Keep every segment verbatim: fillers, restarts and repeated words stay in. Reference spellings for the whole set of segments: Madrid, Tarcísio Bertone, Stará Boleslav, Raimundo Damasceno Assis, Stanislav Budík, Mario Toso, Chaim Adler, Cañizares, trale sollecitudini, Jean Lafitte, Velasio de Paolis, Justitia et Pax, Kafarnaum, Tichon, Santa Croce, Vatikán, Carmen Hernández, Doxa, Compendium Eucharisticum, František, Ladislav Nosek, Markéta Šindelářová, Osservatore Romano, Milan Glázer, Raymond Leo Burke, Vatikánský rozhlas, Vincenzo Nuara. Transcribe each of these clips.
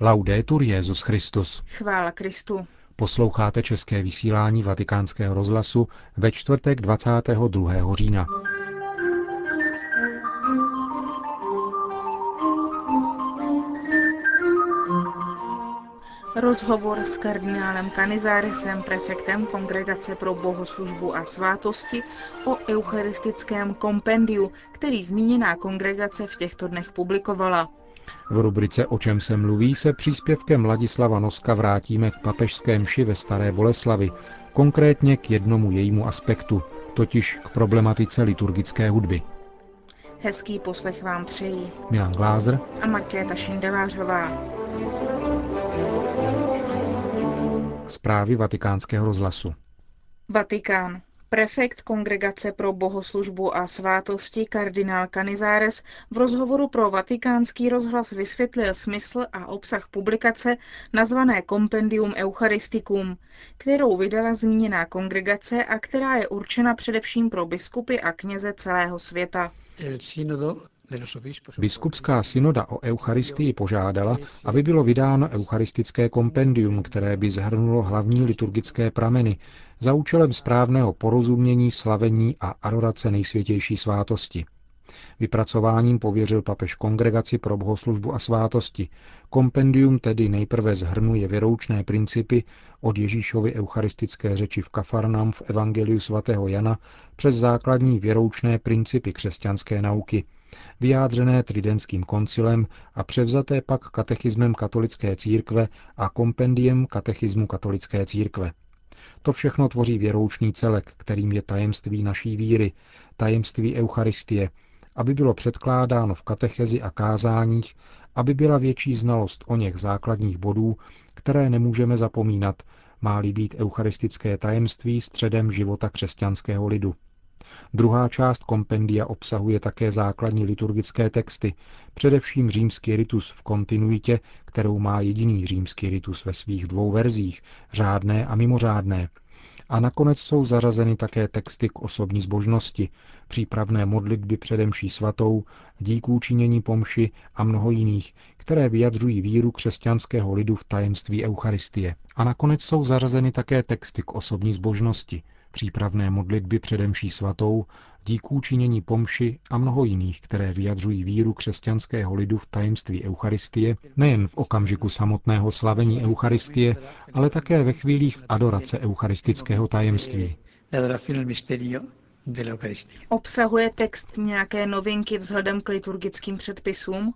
Laudetur Jesus Christus. Chvála Kristu. Posloucháte české vysílání Vatikánského rozhlasu ve čtvrtek dvacátého druhého října. Rozhovor s kardinálem Cañizaresem, prefektem Kongregace pro bohoslužbu a svátosti, o eucharistickém kompendiu, který zmíněná kongregace v těchto dnech publikovala. V rubrice O čem se mluví se příspěvkem Ladislava Noska vrátíme k papežské mši ve Staré Boleslavi, konkrétně k jednomu jejímu aspektu, totiž k problematice liturgické hudby. Hezký poslech vám přejí Milan Glázer a Markéta Šindelářová. Zprávy Vatikánského rozhlasu. Vatikán. Prefekt Kongregace pro bohoslužbu a svátosti kardinál Cañizares v rozhovoru pro Vatikánský rozhlas vysvětlil smysl a obsah publikace nazvané Compendium Eucharisticum, kterou vydala zmíněná kongregace a která je určena především pro biskupy a kněze celého světa. Biskupská synoda o Eucharistii požádala, aby bylo vydáno eucharistické kompendium, které by zhrnulo hlavní liturgické prameny za účelem správného porozumění, slavení a adorace nejsvětější svátosti. Vypracováním pověřil papež Kongregaci pro bohoslužbu a svátosti. Kompendium tedy nejprve zhrnuje věroučné principy od Ježíšovy eucharistické řeči v Kafarnaum v Evangeliu svatého Jana přes základní věroučné principy křesťanské nauky, vyjádřené Tridentským koncilem a převzaté pak katechismem katolické církve a kompendiem katechismu katolické církve. To všechno tvoří věroučný celek, kterým je tajemství naší víry, tajemství Eucharistie, aby bylo předkládáno v katechezi a kázáních, aby byla větší znalost o něch základních bodů, které nemůžeme zapomínat, má-li být eucharistické tajemství středem života křesťanského lidu. Druhá část kompendia obsahuje také základní liturgické texty, především římský ritus v kontinuitě, kterou má jediný římský ritus ve svých dvou verzích, řádné a mimořádné. A nakonec jsou zařazeny také texty k osobní zbožnosti, přípravné modlitby předemší svatou, díků činění pomši a mnoho jiných, které vyjadřují víru křesťanského lidu v tajemství Eucharistie. A nakonec jsou zařazeny také texty k osobní zbožnosti, přípravné modlitby předemší svatou, díků činění pomši a mnoho jiných, které vyjadřují víru křesťanského lidu v tajemství Eucharistie, nejen v okamžiku samotného slavení Eucharistie, ale také ve chvílích adorace eucharistického tajemství. Obsahuje text nějaké novinky vzhledem k liturgickým předpisům?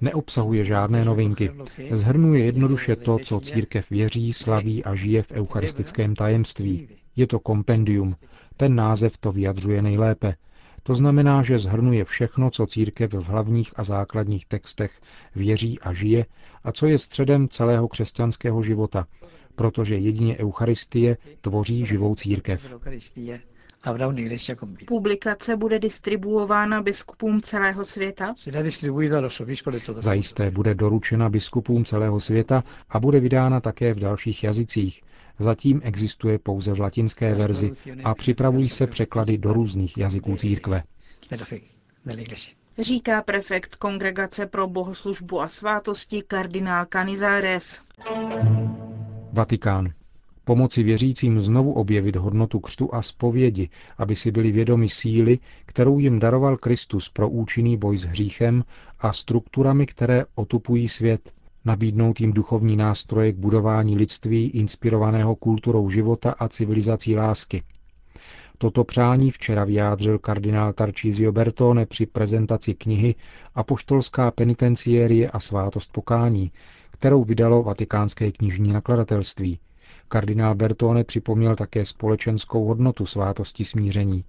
Neobsahuje žádné novinky. Shrnuje jednoduše to, co církev věří, slaví a žije v eucharistickém tajemství. Je to kompendium. Ten název to vyjadřuje nejlépe. To znamená, že shrnuje všechno, co církev v hlavních a základních textech věří a žije a co je středem celého křesťanského života, protože jedině Eucharistie tvoří živou církev. Publikace bude distribuována biskupům celého světa? Zajisté bude doručena biskupům celého světa a bude vydána také v dalších jazycích. Zatím existuje pouze v latinské verzi a připravují se překlady do různých jazyků církve. Říká prefekt Kongregace pro bohoslužbu a svátosti kardinál Cañizares. Vatikán. Pomoci věřícím znovu objevit hodnotu křtu a zpovědi, aby si byli vědomi síly, kterou jim daroval Kristus pro účinný boj s hříchem a strukturami, které otupují svět, nabídnout jim duchovní nástroje k budování lidství inspirovaného kulturou života a civilizací lásky. Toto přání včera vyjádřil kardinál Tarcísio Bertone při prezentaci knihy Apoštolská penitenciérie a svátost pokání, kterou vydalo Vatikánské knižní nakladatelství. Kardinál Bertone připomněl také společenskou hodnotu svátosti smíření.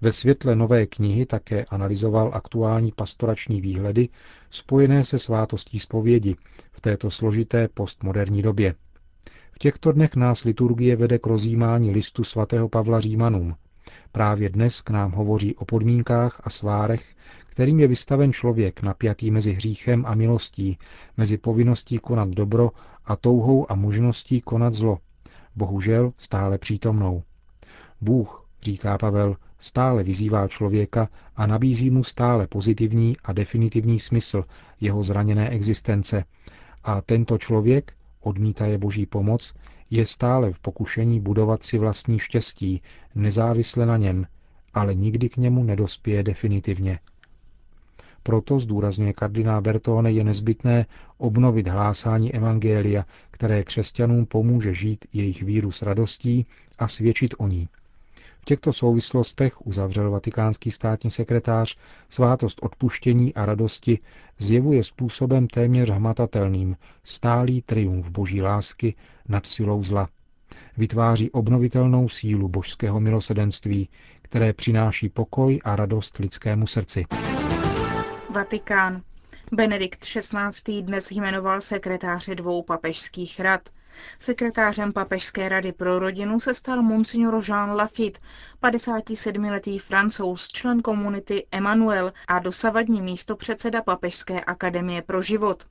Ve světle nové knihy také analyzoval aktuální pastorační výhledy spojené se svátostí zpovědi v této složité postmoderní době. V těchto dnech nás liturgie vede k rozjímání listu svatého Pavla Římanům. Právě dnes k nám hovoří o podmínkách a svárech, kterým je vystaven člověk napjatý mezi hříchem a milostí, mezi povinností konat dobro a touhou a možností konat zlo, bohužel stále přítomnou. Bůh, říká Pavel, stále vyzývá člověka a nabízí mu stále pozitivní a definitivní smysl jeho zraněné existence. A tento člověk, odmítaje boží pomoc, je stále v pokušení budovat si vlastní štěstí, nezávisle na něm, ale nikdy k němu nedospěje definitivně. Proto, zdůrazňuje kardinál Bertone, je nezbytné obnovit hlásání evangelia, které křesťanům pomůže žít jejich víru s radostí a svědčit o ní. V těchto souvislostech, uzavřel vatikánský státní sekretář, svátost odpuštění a radosti zjevuje způsobem téměř hmatatelným stálý triumf boží lásky nad silou zla. Vytváří obnovitelnou sílu božského milosedenství, které přináší pokoj a radost lidskému srdci. Vatikán. Benedikt šestnáctý dnes jmenoval sekretáře dvou papežských rad. Sekretářem Papežské rady pro rodinu se stal monsignor Jean Lafitte, padesátisedmiletý Francouz, člen komunity Emmanuel a dosavadní místopředseda Papežské akademie pro život.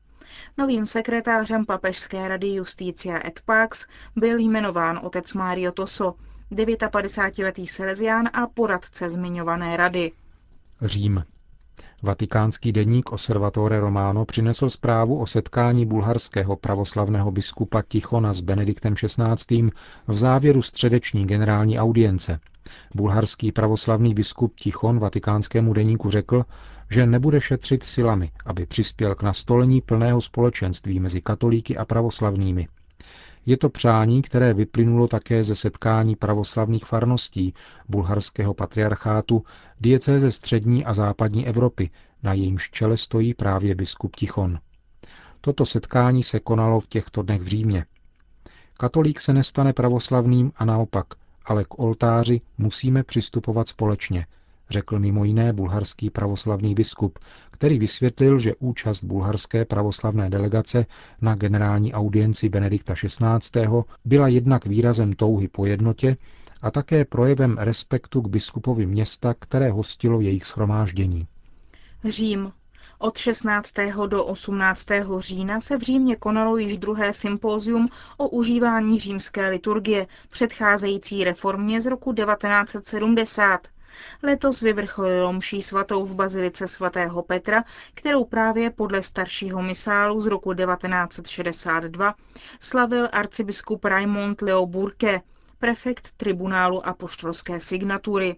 Novým sekretářem Papežské rady Justitia et Pax byl jmenován otec Mario Toso, devětapadesátiletý selezián a poradce zmiňované rady. Řím. Vatikánský deník Osservatore Romano přinesl zprávu o setkání bulharského pravoslavného biskupa Tichona s Benediktem šestnáctým v závěru středeční generální audience. Bulharský pravoslavný biskup Tichon vatikánskému deníku řekl, že nebude šetřit silami, aby přispěl k nastolení plného společenství mezi katolíky a pravoslavnými. Je to přání, které vyplynulo také ze setkání pravoslavných farností bulharského patriarchátu, diecéze střední a západní Evropy, na jejímž čele stojí právě biskup Tichon. Toto setkání se konalo v těchto dnech v Římě. Katolík se nestane pravoslavným a naopak, ale k oltáři musíme přistupovat společně, řekl mimo jiné bulharský pravoslavný biskup, který vysvětlil, že účast bulharské pravoslavné delegace na generální audienci Benedikta šestnáctého byla jednak výrazem touhy po jednotě a také projevem respektu k biskupovi města, které hostilo jejich shromáždění. Řím. Od šestnáctého do osmnáctého října se v Římě konalo již druhé sympózium o užívání římské liturgie, předcházející reformě z roku devatenáct set sedmdesát. Letos vyvrcholilo mší svatou v bazilice svatého Petra, kterou právě podle staršího misálu z roku devatenáct set šedesát dva slavil arcibiskup Raymond Leo Burke, prefekt tribunálu apoštolské signatury.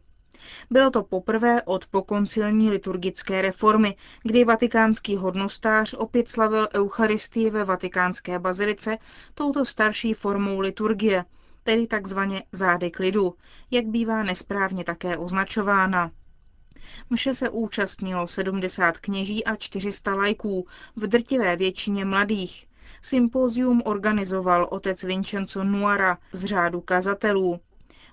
Bylo to poprvé od pokoncilní liturgické reformy, kdy vatikánský hodnostář opět slavil eucharistii ve vatikánské bazilice touto starší formou liturgie, tedy takzvaně zádek lidu, jak bývá nesprávně také označována. Mše se účastnilo sedmdesát kněží a čtyři sta laiků, v drtivé většině mladých. Sympózium organizoval otec Vincenzo Nuara z řádu kazatelů.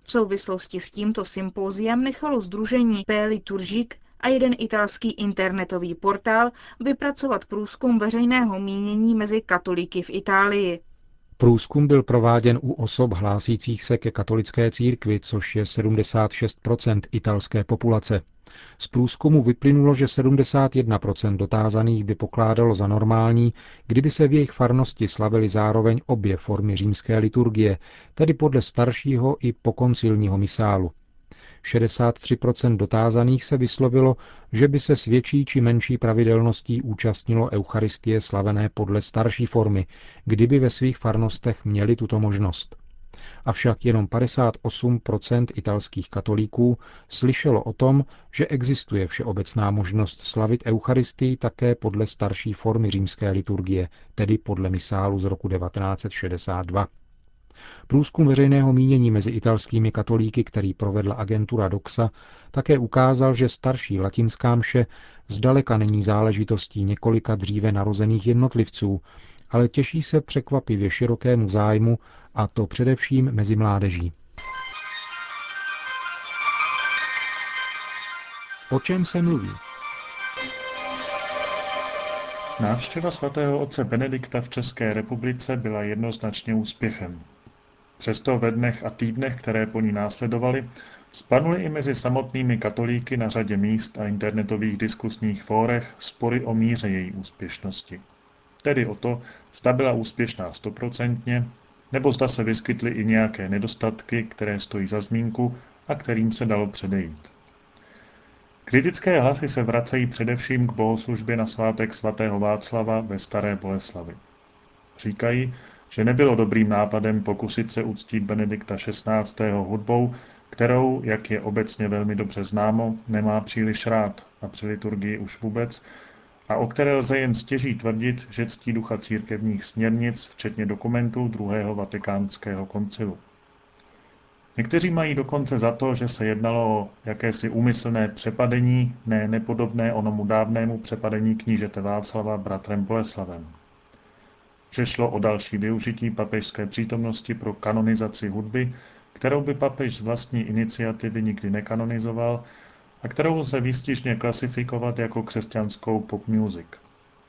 V souvislosti s tímto sympóziem nechalo sdružení P. Liturgique a jeden italský internetový portál vypracovat průzkum veřejného mínění mezi katolíky v Itálii. Průzkum byl prováděn u osob hlásících se ke katolické církvi, což je sedmdesát šest procent italské populace. Z průzkumu vyplynulo, že sedmdesát jedna procent dotázaných by pokládalo za normální, kdyby se v jejich farnosti slavily zároveň obě formy římské liturgie, tedy podle staršího i pokoncilního misálu. šedesát tři procent dotázaných se vyslovilo, že by se s větší či menší pravidelností účastnilo eucharistie slavené podle starší formy, kdyby ve svých farnostech měli tuto možnost. Avšak jenom padesát osm procent italských katolíků slyšelo o tom, že existuje všeobecná možnost slavit eucharistii také podle starší formy římské liturgie, tedy podle misálu z roku devatenáct set šedesát dva. Průzkum veřejného mínění mezi italskými katolíky, který provedla agentura Doxa, také ukázal, že starší latinská mše zdaleka není záležitostí několika dříve narozených jednotlivců, ale těší se překvapivě širokému zájmu, a to především mezi mládeží. O čem se mluví? Návštěva svatého otce Benedikta v České republice byla jednoznačně úspěchem. Přesto ve dnech a týdnech, které po ní následovaly, spadly i mezi samotnými katolíky na řadě míst a internetových diskusních fórech spory o míře její úspěšnosti. Tedy o to, zda byla úspěšná stoprocentně, nebo zda se vyskytly i nějaké nedostatky, které stojí za zmínku a kterým se dalo předejít. Kritické hlasy se vracejí především k bohoslužbě na svátek svatého Václava ve Staré Boleslavi. Říkají, že nebylo dobrým nápadem pokusit se uctít Benedikta šestnáctého hudbou, kterou, jak je obecně velmi dobře známo, nemá příliš rád a při liturgii už vůbec, a o které lze jen stěží tvrdit, že ctí ducha církevních směrnic, včetně dokumentů druhého vatikánského koncilu. Někteří mají dokonce za to, že se jednalo o jakési úmyslné přepadení, ne nepodobné onomu dávnému přepadení knížete Václava bratrem Boleslavem. Že šlo o další využití papežské přítomnosti pro kanonizaci hudby, kterou by papež z vlastní iniciativy nikdy nekanonizoval a kterou lze výstižně klasifikovat jako křesťanskou pop music,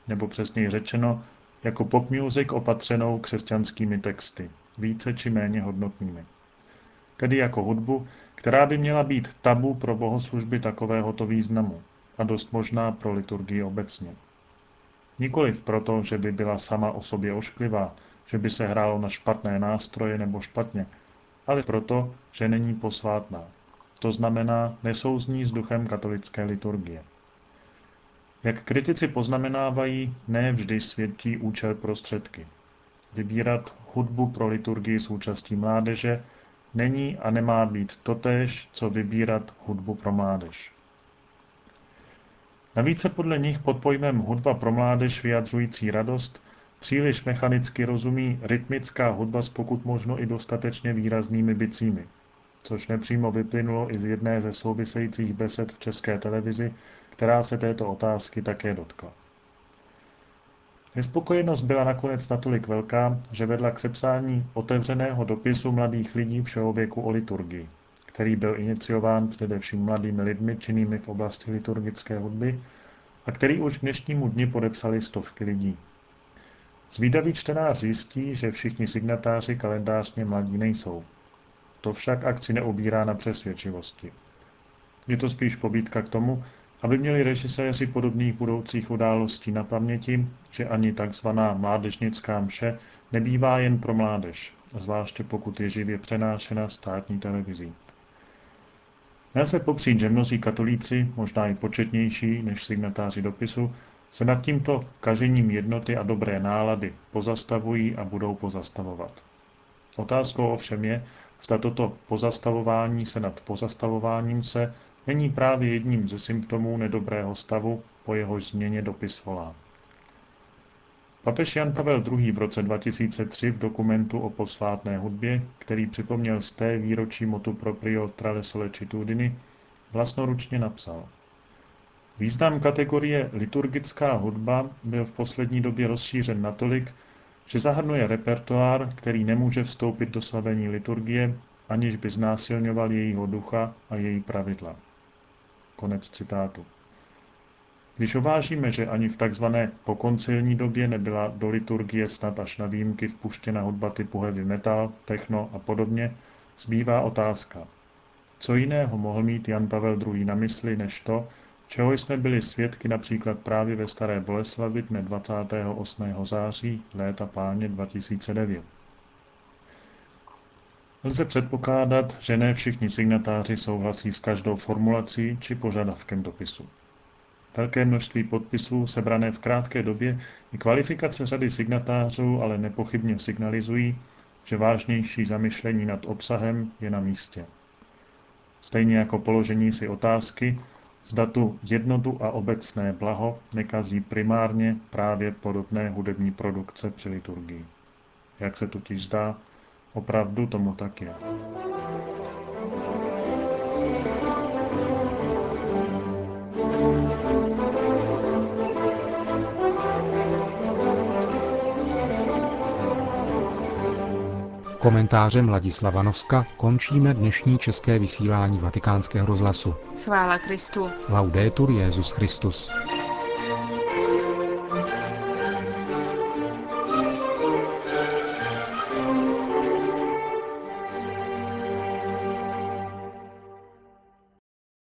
nebo přesněji řečeno jako pop music opatřenou křesťanskými texty, více či méně hodnotnými. Tedy jako hudbu, která by měla být tabu pro bohoslužby takovéhoto významu a dost možná pro liturgii obecně. Nikoliv proto, že by byla sama o sobě ošklivá, že by se hrálo na špatné nástroje nebo špatně, ale proto, že není posvátná. To znamená, nesouzní s duchem katolické liturgie. Jak kritici poznamenávají, ne vždy svědčí účel prostředky. Vybírat hudbu pro liturgii s účastí mládeže není a nemá být totéž, co vybírat hudbu pro mládež. Navíc se podle nich pod pojmem hudba pro mládež vyjadřující radost příliš mechanicky rozumí rytmická hudba s pokud možno i dostatečně výraznými bicími, což nepřímo vyplynulo i z jedné ze souvisejících besed v České televizi, která se této otázky také dotkla. Nespokojenost byla nakonec natolik velká, že vedla k sepsání otevřeného dopisu mladých lidí všeho věku o liturgii, který byl iniciován především mladými lidmi činnými v oblasti liturgické hudby a který už k dnešnímu dni podepsali stovky lidí. Zvídavý čtenář zjistí, že všichni signatáři kalendářně mladí nejsou. To však akci neobírá na přesvědčivosti. Je to spíš pobídka k tomu, aby měli režiséři podobných budoucích událostí na paměti, že ani tzv. Mládežnická mše nebývá jen pro mládež, zvláště pokud je živě přenášena státní televizí. Nelze popřít, že mnozí katolíci, možná i početnější než signatáři dopisu, se nad tímto kažením jednoty a dobré nálady pozastavují a budou pozastavovat. Otázkou ovšem je, zda toto pozastavování se nad pozastavováním se není právě jedním ze symptomů nedobrého stavu, po jehož změně dopis volá. Papež Jan Pavel druhý. V roce dva tisíce tři v dokumentu o posvátné hudbě, který připomněl z té výročí motu proprio trale sollecitudini, vlastnoručně napsal: význam kategorie liturgická hudba byl v poslední době rozšířen natolik, že zahrnuje repertoár, který nemůže vstoupit do slavení liturgie, aniž by znásilňoval jejího ducha a její pravidla. Konec citátu. Když uvážíme, že ani v tzv. Pokoncilní době nebyla do liturgie snad až na výjimky vpuštěna hudba typu heavy metal, techno a podobně, zbývá otázka. Co jiného mohl mít Jan Pavel druhý. Na mysli než to, čeho jsme byli svědky například právě ve Staré Boleslavi dne dvacátého osmého září léta Páně dva tisíce devět. Lze předpokládat, že ne všichni signatáři souhlasí s každou formulací či požadavkem dopisu. Velké množství podpisů sebrané v krátké době i kvalifikace řady signatářů ale nepochybně signalizují, že vážnější zamyšlení nad obsahem je na místě. Stejně jako položení si otázky, zda tu jednotu a obecné blaho nekazí primárně právě podobné hudební produkce při liturgii. Jak se totiž zdá, opravdu tomu tak je. Komentářem Ladislava Novska končíme dnešní české vysílání Vatikánského rozhlasu. Chvála Kristu. Laudetur Jesus Christus.